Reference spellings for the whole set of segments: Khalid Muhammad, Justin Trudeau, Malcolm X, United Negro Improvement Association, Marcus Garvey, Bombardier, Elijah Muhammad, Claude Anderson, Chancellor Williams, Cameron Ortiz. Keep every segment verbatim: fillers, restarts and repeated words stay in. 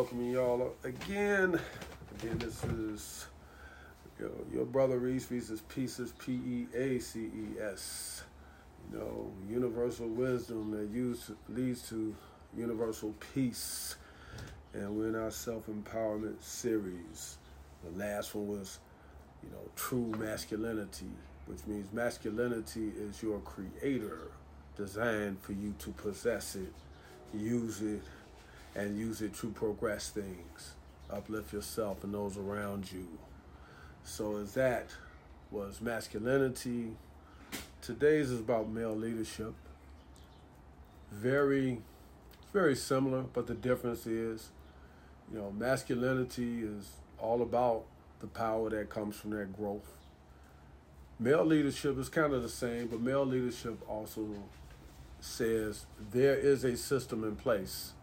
welcoming y'all again. Again, this is you know, your brother Reese, Reese's Pieces, P E A C E S. You know, universal wisdom that used, leads to universal peace. And we're in our self-empowerment series. The last one was, you know, true masculinity, which means masculinity is your creator, designed for you to possess it, use it, and use it to progress things, uplift yourself and those around you. So as that was masculinity, today's is about male leadership. Very, very similar, but the difference is, you know, masculinity is all about the power that comes from that growth. Male leadership is kind of the same, but male leadership also says there is a system in place.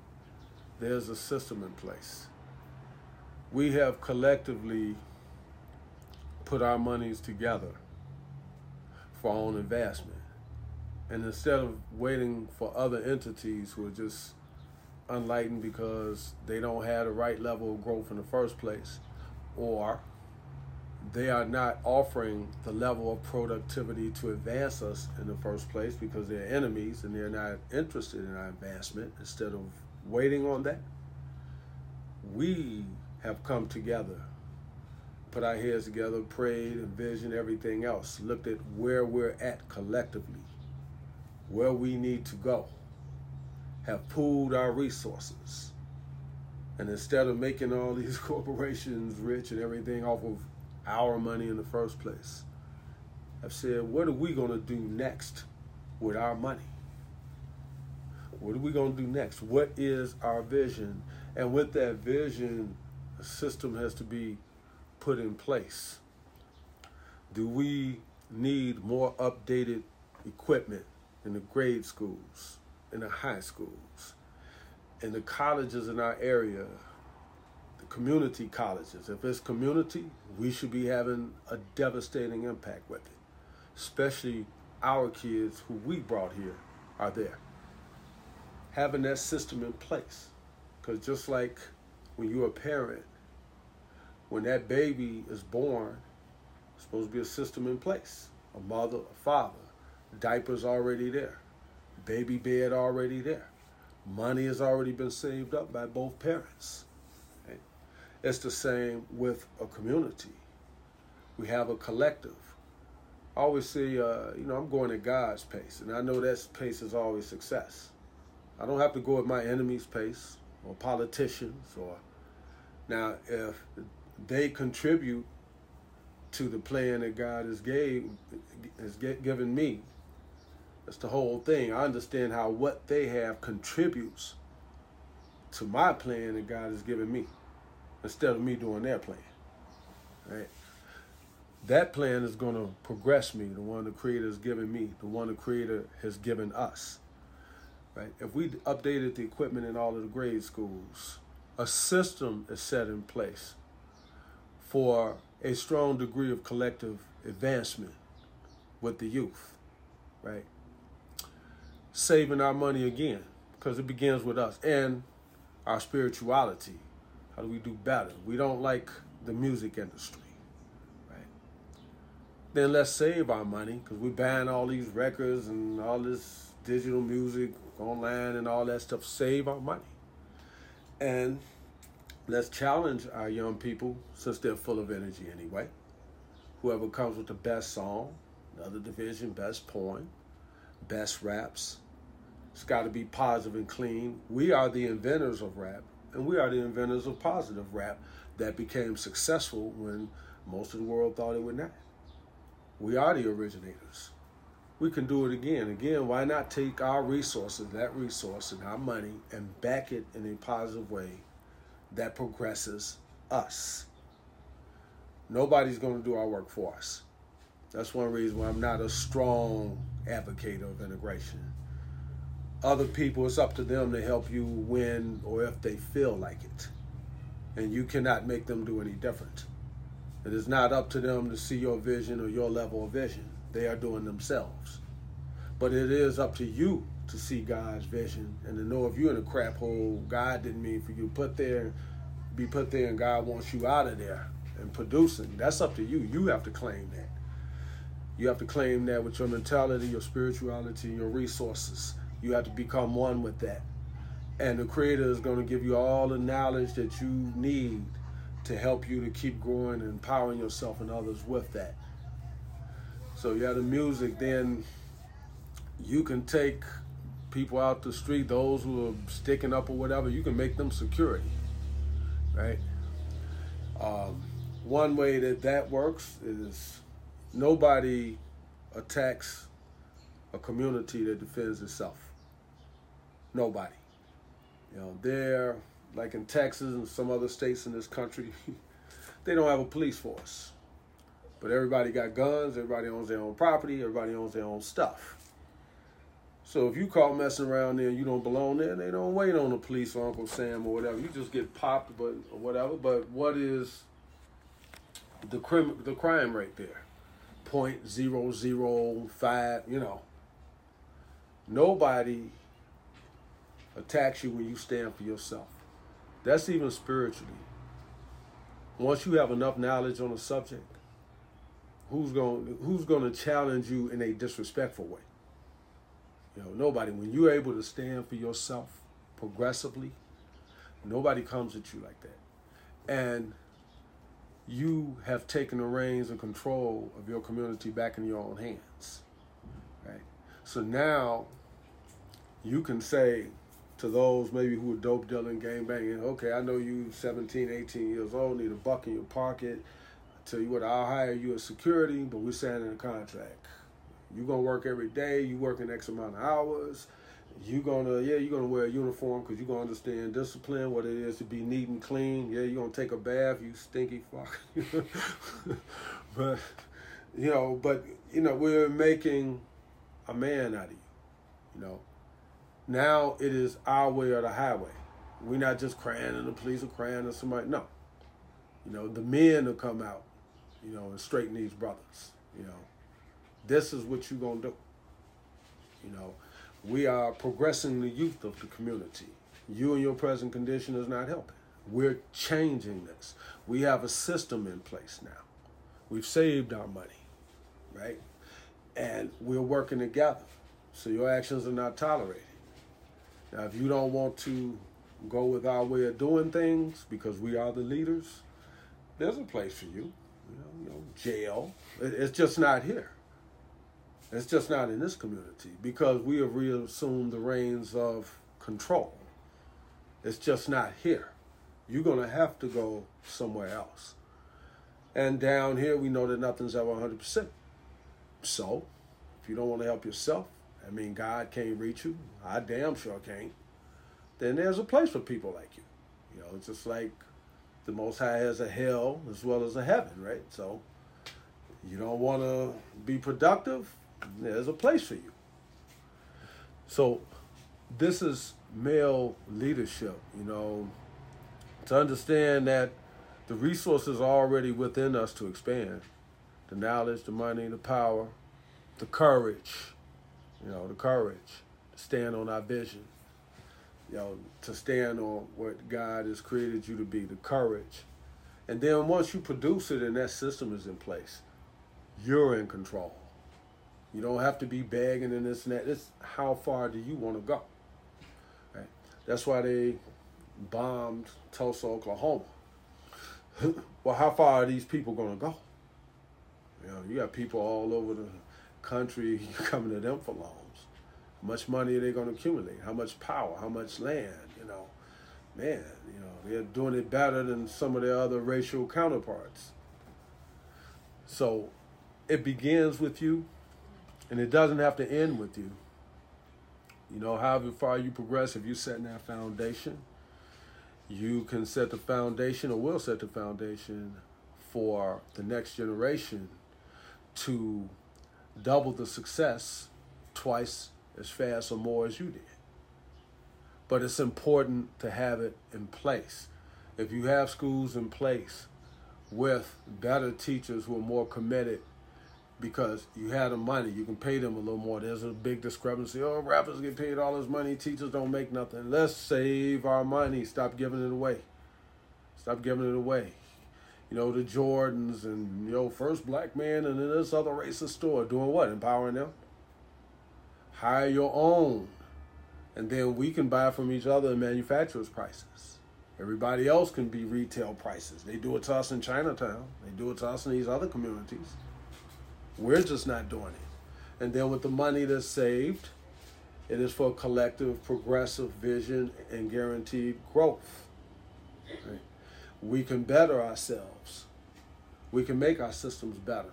There's a system in place. We have collectively put our monies together for our own investment. And instead of waiting for other entities who are just unenlightened because they don't have the right level of growth in the first place, or they are not offering the level of productivity to advance us in the first place because they're enemies and they're not interested in our advancement, instead of waiting on that, we have come together, put our heads together, prayed, envisioned everything else, looked at where we're at collectively, where we need to go, have pooled our resources. And instead of making all these corporations rich and everything off of our money in the first place, I've said, what are we going to do next with our money? What are we going to do next? What is our vision? And with that vision, a system has to be put in place. Do we need more updated equipment in the grade schools, in the high schools, in the colleges in our area, the community colleges? If it's community, we should be having a devastating impact with it, especially our kids who we brought here are there. Having that system in place, because just like when you're a parent, when that baby is born, there's supposed to be a system in place, a mother, a father, diapers already there, baby bed already there. Money has already been saved up by both parents. Right? It's the same with a community. We have a collective. I always say, uh, you know, I'm going at God's pace, and I know that pace is always success. I don't have to go at my enemy's pace or politicians. Or now, if they contribute to the plan that God has gave, has given me, that's the whole thing. I understand how what they have contributes to my plan that God has given me instead of me doing their plan. Right? That plan is going to progress me, the one the Creator has given me, the one the Creator has given us. Right? If we updated the equipment in all of the grade schools, a system is set in place for a strong degree of collective advancement with the youth. Right? Saving our money again, because it begins with us and our spirituality. How do we do better? We don't like the music industry, right? Then let's save our money, because we're buying all these records and all this digital music online and all that stuff. Save our money. And let's challenge our young people, since they're full of energy anyway. Whoever comes with the best song, another division, best poem, best raps. It's got to be positive and clean. We are the inventors of rap, and we are the inventors of positive rap that became successful when most of the world thought it would not. We are the originators. We can do it again. Again, why not take our resources, that resource and our money, and back it in a positive way that progresses us? Nobody's going to do our work for us. That's one reason why I'm not a strong advocate of integration. Other people, it's up to them to help you when or if they feel like it. And you cannot make them do any different. It is not up to them to see your vision or your level of vision. They are doing themselves. But it is up to you to see God's vision and to know if you're in a crap hole, God didn't mean for you put there, be put there, and God wants you out of there and producing. That's up to you. You have to claim that. You have to claim that with your mentality, your spirituality, your resources. You have to become one with that. And the Creator is going to give you all the knowledge that you need to help you to keep growing and empowering yourself and others with that. So yeah, the music, then you can take people out the street, those who are sticking up or whatever, you can make them security, right? Um, one way that that works is nobody attacks a community that defends itself. Nobody. You know, they're, like in Texas and some other states in this country, they don't have a police force. But everybody got guns, everybody owns their own property, everybody owns their own stuff. So if you caught messing around there and you don't belong there, they don't wait on the police or Uncle Sam or whatever. You just get popped but or whatever. But what is the crim- the crime rate there? point zero zero five, you know. Nobody attacks you when you stand for yourself. That's even spiritually. Once you have enough knowledge on a subject, who's going who's going to challenge you in a disrespectful way? You know, nobody. When you're able to stand for yourself progressively, nobody comes at you like that. And you have taken the reins and control of your community back in your own hands, right? So now you can say to those maybe who are dope dealing, gang banging, okay, I know you seventeen, eighteen years old, need a buck in your pocket. I tell you what, I'll hire you as security, but we're signing a contract. You're going to work every day. You work an X amount of hours. You're going to, yeah, you're going to wear a uniform because you're going to understand discipline, what it is to be neat and clean. Yeah, you're going to take a bath, you stinky fuck. but, you know, but, you know, we're making a man out of you, you know. Now it is our way or the highway. We're not just crying to the police or crying to somebody. No. You know, the men will come out, you know, and straighten these brothers. You know, this is what you're going to do. You know, we are progressing the youth of the community. You and your present condition is not helping. We're changing this. We have a system in place now. We've saved our money, right? And we're working together. So your actions are not tolerated. Now, if you don't want to go with our way of doing things because we are the leaders, there's a place for you. You know, you know, jail. It's just not here. It's just not in this community because we have reassumed the reins of control. It's just not here. You're going to have to go somewhere else. And down here, we know that nothing's ever one hundred percent. So, if you don't want to help yourself, I mean, God can't reach you. I damn sure can't. Then there's a place for people like you. You know, it's just like the Most High has a hell as well as a heaven, right? So you don't want to be productive? There's a place for you. So this is male leadership, you know, to understand that the resources are already within us to expand. The knowledge, the money, the power, the courage. You know, the courage to stand on our vision, you know, to stand on what God has created you to be, the courage. And then once you produce it and that system is in place, you're in control. You don't have to be begging and this and that. It's how far do you want to go, right? That's why they bombed Tulsa, Oklahoma. Well, how far are these people going to go? You know, you got people all over the country, you're coming to them for loans. How much money are they going to accumulate? How much power? How much land? You know, man, you know, they're doing it better than some of their other racial counterparts. So it begins with you, and it doesn't have to end with you. You know, however far you progress, if you're setting that foundation, you can set the foundation or will set the foundation for the next generation to double the success twice as fast or more as you did. But it's important to have it in place. If you have schools in place with better teachers who are more committed because you have the money, you can pay them a little more. There's a big discrepancy. Oh, rappers get paid all this money, teachers don't make nothing. Let's save our money. Stop giving it away. Stop giving it away. You know, the Jordans and, you know, first black man and then this other racist store doing what? Empowering them. Hire your own. And then we can buy from each other at manufacturer's prices. Everybody else can be retail prices. They do it to us in Chinatown. They do it to us in these other communities. We're just not doing it. And then with the money that's saved, it is for collective, progressive vision and guaranteed growth. Right? We can better ourselves. We can make our systems better.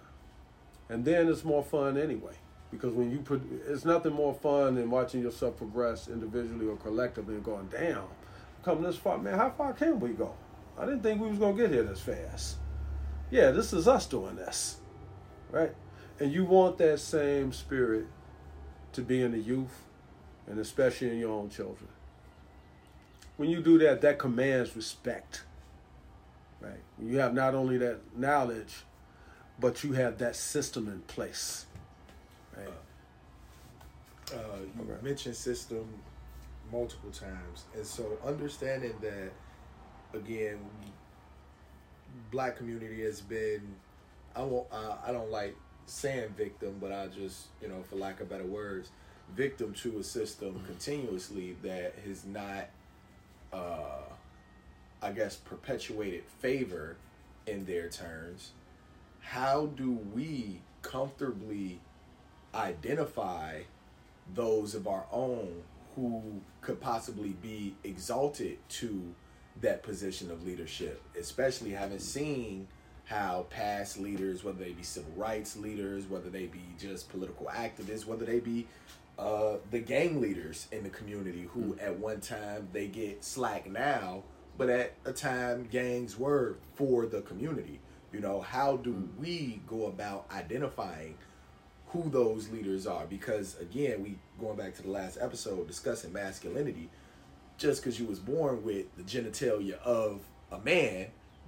And then it's more fun anyway. Because when you put, it's nothing more fun than watching yourself progress individually or collectively and going, damn, come this far, man, how far can we go? I didn't think we was going to get here this fast. Yeah, this is us doing this, right? And you want that same spirit to be in the youth and especially in your own children. When you do that, that commands respect, right? You have not only that knowledge, but you have that system in place. Right. Uh, uh, you okay. mentioned system multiple times, and so understanding that, again, black community has been, I won't, uh, I don't like saying victim, but I just, you know, for lack of better words, victim to a system mm-hmm. continuously that has not, uh, I guess, perpetuated favor in their terms. How do we comfortably identify those of our own who could possibly be exalted to that position of leadership, especially having seen how past leaders, whether they be civil rights leaders, whether they be just political activists, whether they be uh, the gang leaders in the community who at one time they get slack now, but at a time gangs were for the community. You know, how do we go about identifying who those leaders are? Because again, we going back to the last episode discussing masculinity, just because you was born with the genitalia of a man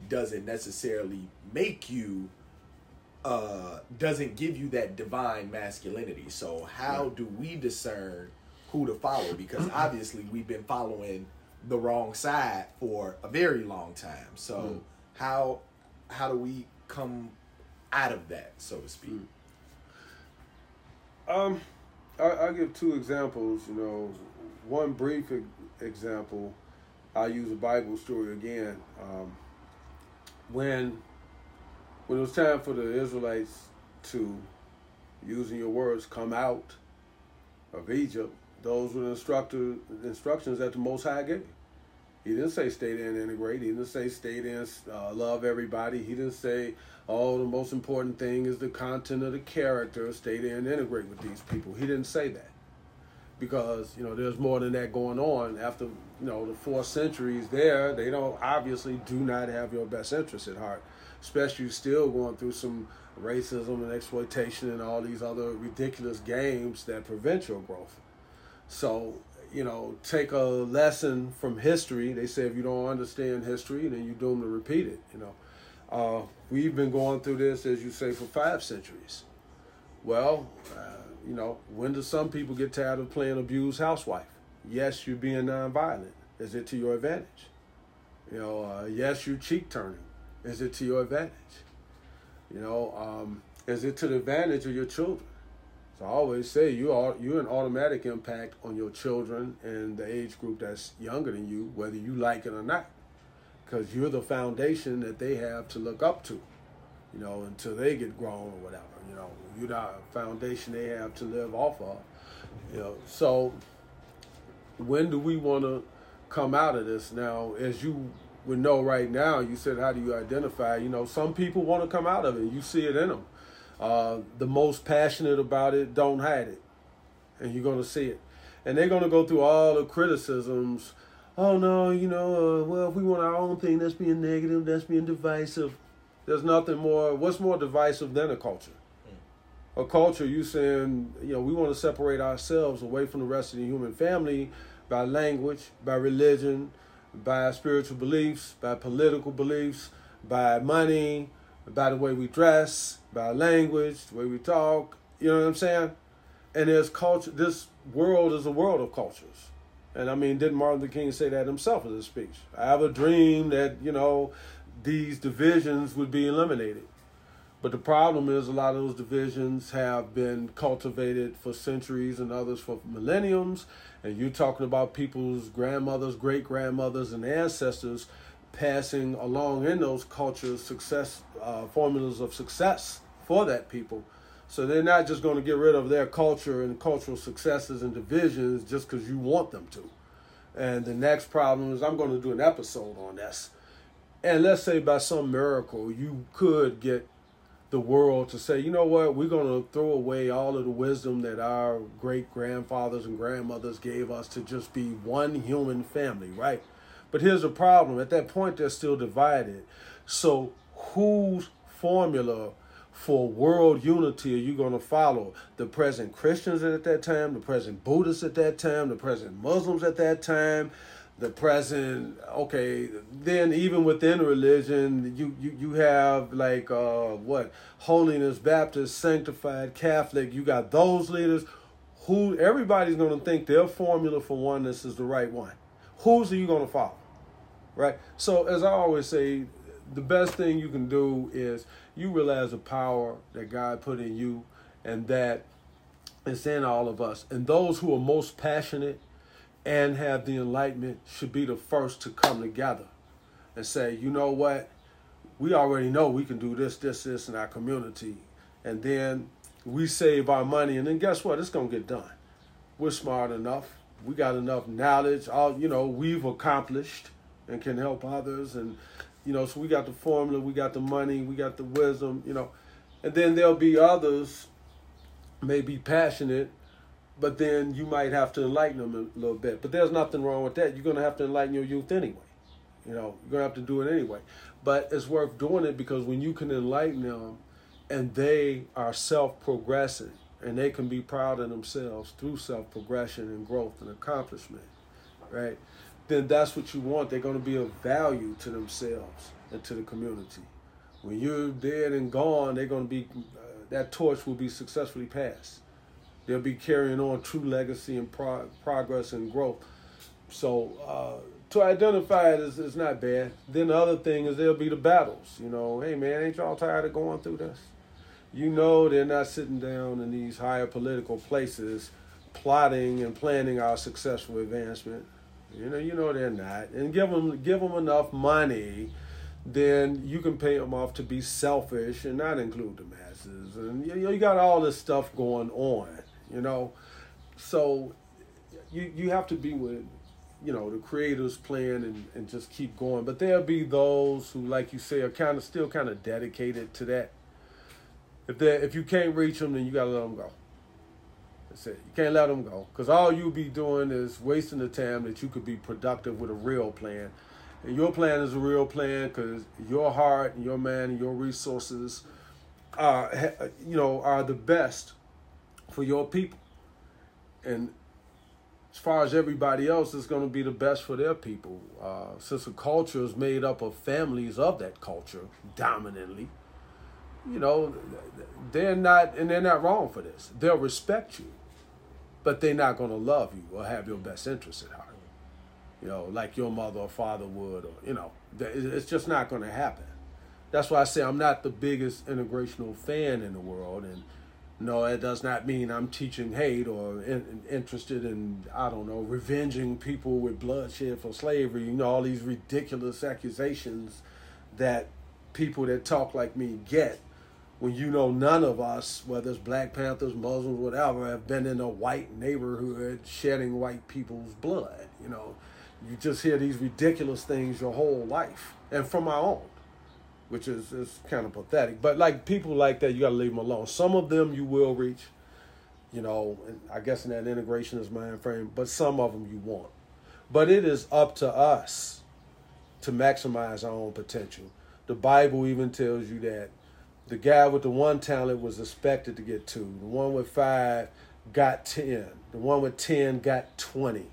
doesn't necessarily make you uh doesn't give you that divine masculinity. So how do we discern who to follow? Because obviously we've been following the wrong side for a very long time. So mm. how how do we come out of that, so to speak? Mm. Um, I, I'll give two examples, you know, one brief e- example. I'll use a Bible story again. Um, when, when it was time for the Israelites to, using your words, come out of Egypt, those were the instructor, instructions that the Most High gave. He didn't say stay there and integrate. He didn't say stay there and uh, love everybody. He didn't say, oh, the most important thing is the content of the character. Stay there and integrate with these people. He didn't say that because, you know, there's more than that going on. After, you know, the four centuries there, they don't obviously do not have your best interests at heart, especially still going through some racism and exploitation and all these other ridiculous games that prevent your growth. So, you know, take a lesson from history. They say if you don't understand history, then you're doomed to repeat it, you know. Uh, we've been going through this, as you say, for five centuries. Well, uh, you know, when do some people get tired of playing abused housewife? Yes, you're being nonviolent. Is it to your advantage? You know, uh, yes, you're cheek turning. Is it to your advantage? You know, um, is it to the advantage of your children? So I always say you are, you're an automatic impact on your children and the age group that's younger than you, whether you like it or not, because you're the foundation that they have to look up to, you know, until they get grown or whatever, you know, you're the foundation they have to live off of, you know. So when do we want to come out of this? Now, as you would know right now, you said, how do you identify? You know, some people want to come out of it. You see it in them. Uh, the most passionate about it, don't hide it. And you're going to see it. And they're going to go through all the criticisms. Oh, no, you know, uh, well, if we want our own thing, that's being negative, that's being divisive. There's nothing more. What's more divisive than a culture? Mm. A culture, you saying, you know, we want to separate ourselves away from the rest of the human family by language, by religion, by spiritual beliefs, by political beliefs, by money, by the way we dress, by our language, the way we talk, you know what I'm saying? And there's culture, this world is a world of cultures. And I mean, didn't Martin Luther King say that himself in his speech? I have a dream that, you know, these divisions would be eliminated. But the problem is a lot of those divisions have been cultivated for centuries and others for millenniums. And you're talking about people's grandmothers, great-grandmothers, and ancestors passing along in those cultures success uh, formulas of success for that people. So they're not just going to get rid of their culture and cultural successes and divisions just because you want them to. And the next problem is I'm going to do an episode on this. And let's say by some miracle, you could get the world to say, you know what, we're going to throw away all of the wisdom that our great-grandfathers and grandmothers gave us to just be one human family, right? But here's the problem. At that point, they're still divided. So whose formula for world unity are you going to follow? The present Christians at that time, the present Buddhists at that time, the present Muslims at that time, the present, okay, then even within religion, you, you, you have like, uh, what, Holiness, Baptist, Sanctified, Catholic, you got those leaders. Who, everybody's going to think their formula for oneness is the right one. Whose are you going to follow, right? So as I always say, the best thing you can do is you realize the power that God put in you and that it's in all of us. And those who are most passionate and have the enlightenment should be the first to come together and say, you know what? We already know we can do this, this, this in our community. And then we save our money. And then guess what? It's going to get done. We're smart enough. We got enough knowledge. All, you know, we've accomplished and can help others. And you know, so we got the formula, we got the money, we got the wisdom, you know. And then there'll be others, maybe passionate, but then you might have to enlighten them a little bit. But there's nothing wrong with that. You're going to have to enlighten your youth anyway. You know, you're going to have to do it anyway. But it's worth doing it because when you can enlighten them and they are self-progressing and they can be proud of themselves through self-progression and growth and accomplishment, right? Then that's what you want. They're going to be of value to themselves and to the community. When you're dead and gone, they're going to be, uh, that torch will be successfully passed. They'll be carrying on true legacy and pro- progress and growth. So uh, to identify it is, is not bad. Then the other thing is there'll be the battles. You know, hey man, ain't y'all tired of going through this? You know they're not sitting down in these higher political places plotting and planning our successful advancement. You know, you know they're not. And give them, give them enough money, then you can pay them off to be selfish and not include the masses. And you, you got all this stuff going on, you know. So you you have to be with, you know, the creator's plan and, and just keep going. But there'll be those who, like you say, are kind of still kind of dedicated to that. If they if you can't reach them, then you got to let them go. That's it. You can't let them go because all you be doing is wasting the time that you could be productive with a real plan. And your plan is a real plan because your heart and your mind and your resources are, you know, are the best for your people. And as far as everybody else, it's going to be the best for their people. Uh, since a culture is made up of families of that culture dominantly, you know, they're not, and they're not wrong for this. They'll respect you, but they're not going to love you or have your best interests at heart. You know, like your mother or father would, or, you know, it's just not going to happen. That's why I say I'm not the biggest integrational fan in the world. And no, it does not mean I'm teaching hate or in, interested in, I don't know, revenging people with bloodshed for slavery. You know, all these ridiculous accusations that people that talk like me get. When you know none of us, whether it's Black Panthers, Muslims, whatever, have been in a white neighborhood shedding white people's blood. You know, you just hear these ridiculous things your whole life, and from my own, which is, is kind of pathetic. But like people like that, you got to leave them alone. Some of them you will reach, you know, and I guess in that integration is mind frame, but some of them you won't. But it is up to us to maximize our own potential. The Bible even tells you that. The guy with the one talent was expected to get two. The one with five got ten. The one with ten got twenty.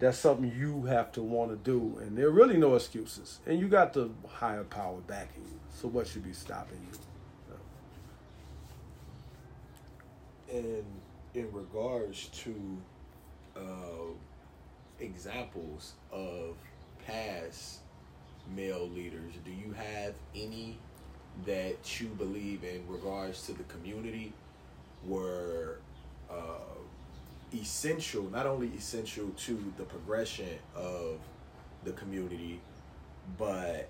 that's something you have to want to do. And there are really no excuses. And you got the higher power backing you. So what should be stopping you? No. And in regards to uh, examples of past male leaders, do you have any that you believe in regards to the community were uh, essential, not only essential to the progression of the community, but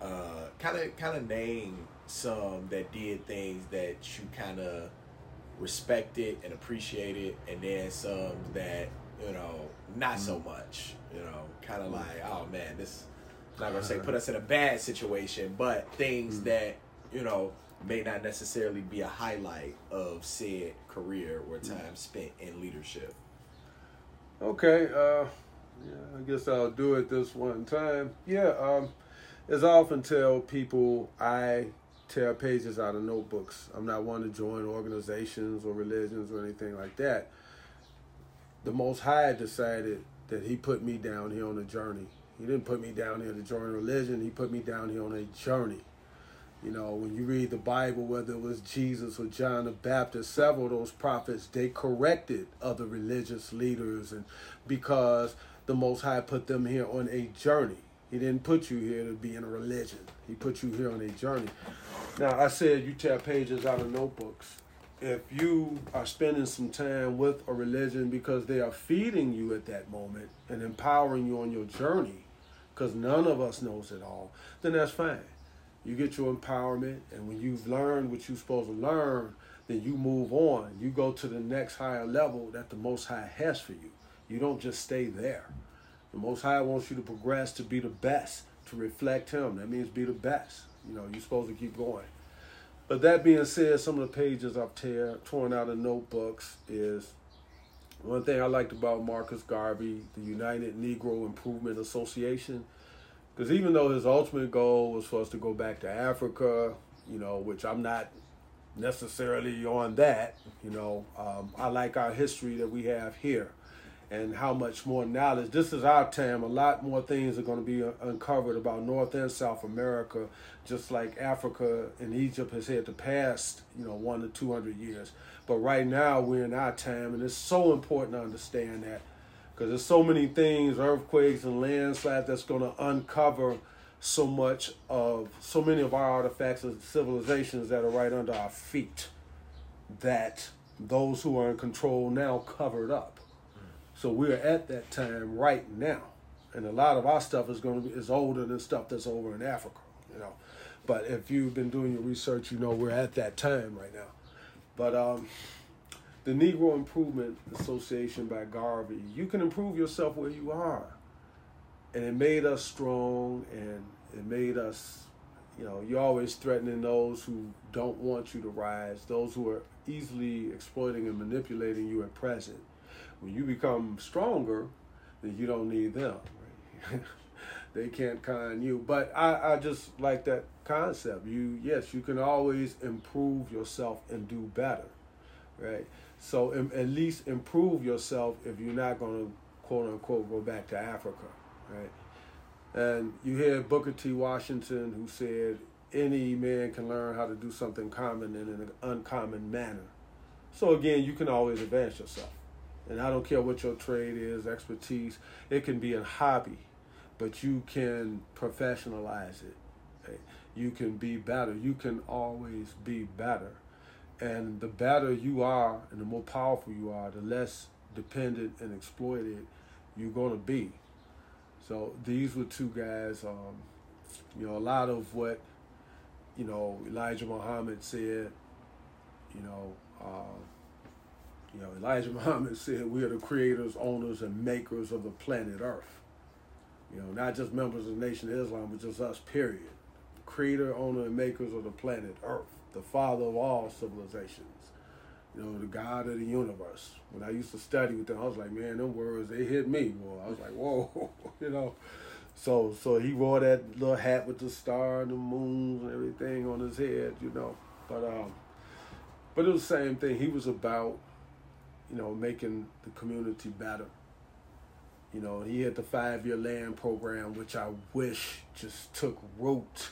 kind of kind of name some that did things that you kind of respected and appreciated, and then some that, you know, not so much, you know, kind of like, oh man, this, I'm not gonna say put us in a bad situation, but things mm. that, you know, may not necessarily be a highlight of said career or time mm. spent in leadership. Okay, uh, yeah, I guess I'll do it this one time. Yeah, um, as I often tell people, I tear pages out of notebooks. I'm not one to join organizations or religions or anything like that. The Most High decided that he put me down here on a journey. He didn't put me down here to join a religion. He put me down here on a journey. You know, when you read the Bible, whether it was Jesus or John the Baptist, several of those prophets, they corrected other religious leaders, and because the Most High put them here on a journey. He didn't put you here to be in a religion. He put you here on a journey. Now, I said you tear pages out of notebooks. If you are spending some time with a religion because they are feeding you at that moment and empowering you on your journey, because none of us knows it all, then that's fine. You get your empowerment, and when you've learned what you're supposed to learn, then you move on. You go to the next higher level that the Most High has for you. You don't just stay there. The Most High wants you to progress, to be the best, to reflect him. That means be the best. You know, you're supposed to keep going. But that being said, some of the pages I've tear, torn out of notebooks is one thing I liked about Marcus Garvey, the United Negro Improvement Association, because even though his ultimate goal was for us to go back to Africa, you know, which I'm not necessarily on that, you know, um, I like our history that we have here and how much more knowledge. This is our time. A lot more things are going to be uncovered about North and South America, just like Africa and Egypt has had the past, you know, one to two hundred years. But right now we're in our time, and it's so important to understand that, because there's so many things, earthquakes and landslides, that's going to uncover so much of so many of our artifacts and civilizations that are right under our feet, that those who are in control now covered up. So we're at that time right now, and a lot of our stuff is going to be is older than stuff that's over in Africa, you know. But if you've been doing your research, you know we're at that time right now. But um, the Negro Improvement Association by Garvey, you can improve yourself where you are, and it made us strong, and it made us, you know, you're always threatening those who don't want you to rise, those who are easily exploiting and manipulating you at present. When you become stronger, then you don't need them. Right? They can't con you. But I, I just like that concept. You, yes, you can always improve yourself and do better, right? So um, at least improve yourself if you're not going to, quote unquote, go back to Africa, right? And you hear Booker T. Washington, who said, any man can learn how to do something common in an uncommon manner. So again, you can always advance yourself. And I don't care what your trade is, expertise. It can be a hobby, but you can professionalize it. Right? You can be better. You can always be better. And the better you are and the more powerful you are, the less dependent and exploited you're going to be. So these were two guys, um, you know, a lot of what, you know, Elijah Muhammad said, you know, uh, You know, Elijah Muhammad said, we are the creators, owners, and makers of the planet Earth. You know, not just members of the Nation of Islam, but just us, period. Creator, owner, and makers of the planet Earth, the father of all civilizations. You know, the God of the universe. When I used to study with them, I was like, man, them words, they hit me. Boy. I was like, whoa, you know. So, so he wore that little hat with the star and the moon and everything on his head, you know. But, um, but it was the same thing. He was about, you know, making the community better. You know, he had the five-year land program, which I wish just took root.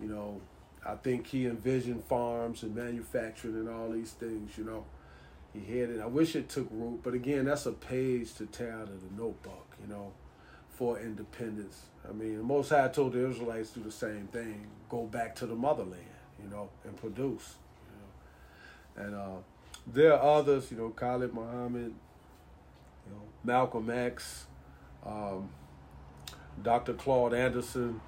You know, I think he envisioned farms and manufacturing and all these things, you know. He had it. I wish it took root. But again, that's a page to tear out of the notebook, you know, for independence. I mean, the Most High told the Israelites to do the same thing. Go back to the motherland, you know, and produce. You know? And uh, there are others, you know, Khalid Muhammad, you know, Malcolm X, um, Doctor Claude Anderson.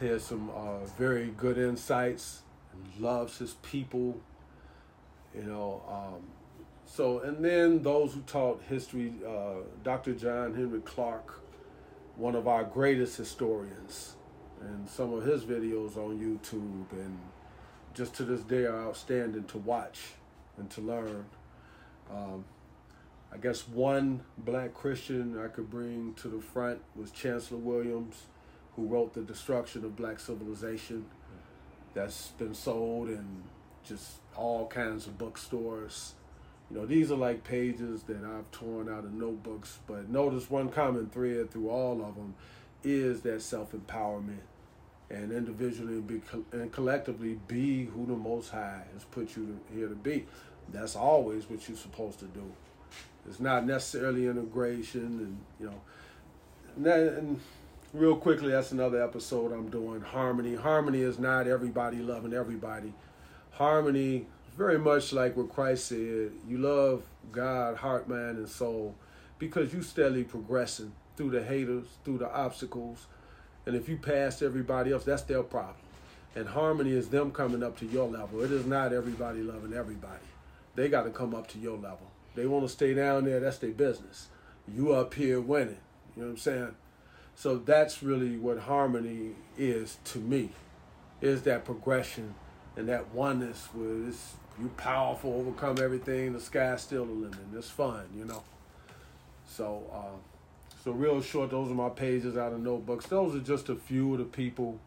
He has some uh, very good insights and loves his people, you know. Um, so, and then those who taught history, uh, Doctor John Henry Clark, one of our greatest historians, and some of his videos on YouTube and just to this day are outstanding to watch and to learn. Um, I guess one black Christian I could bring to the front was Chancellor Williams, who wrote The Destruction of Black Civilization. That's been sold in just all kinds of bookstores. You know, these are like pages that I've torn out of notebooks, but notice one common thread through all of them is that self-empowerment and individually be, and collectively be who the Most High has put you to, here to be. That's always what you're supposed to do. It's not necessarily integration and, you know, and, that, and real quickly, that's another episode I'm doing, harmony. Harmony is not everybody loving everybody. Harmony, very much like what Christ said, you love God, heart, mind, and soul because you steadily progressing through the haters, through the obstacles. And if you pass everybody else, that's their problem. And harmony is them coming up to your level. It is not everybody loving everybody. They got to come up to your level. They want to stay down there, that's their business. You up here winning, you know what I'm saying? So that's really what harmony is to me, is that progression and that oneness where it's, you're powerful, overcome everything, the sky's still the limit, and it's fun, you know. So, uh, so real short, those are my pages out of notebooks. Those are just a few of the people,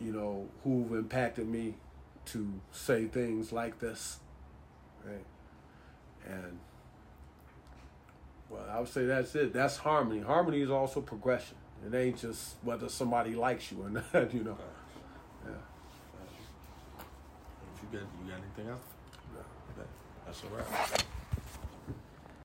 you know, who've impacted me to say things like this, right? And well, I would say that's it. That's harmony. Harmony is also progression. It ain't just whether somebody likes you or not, you know. Yeah. If you got, you got anything else? No. That's all right.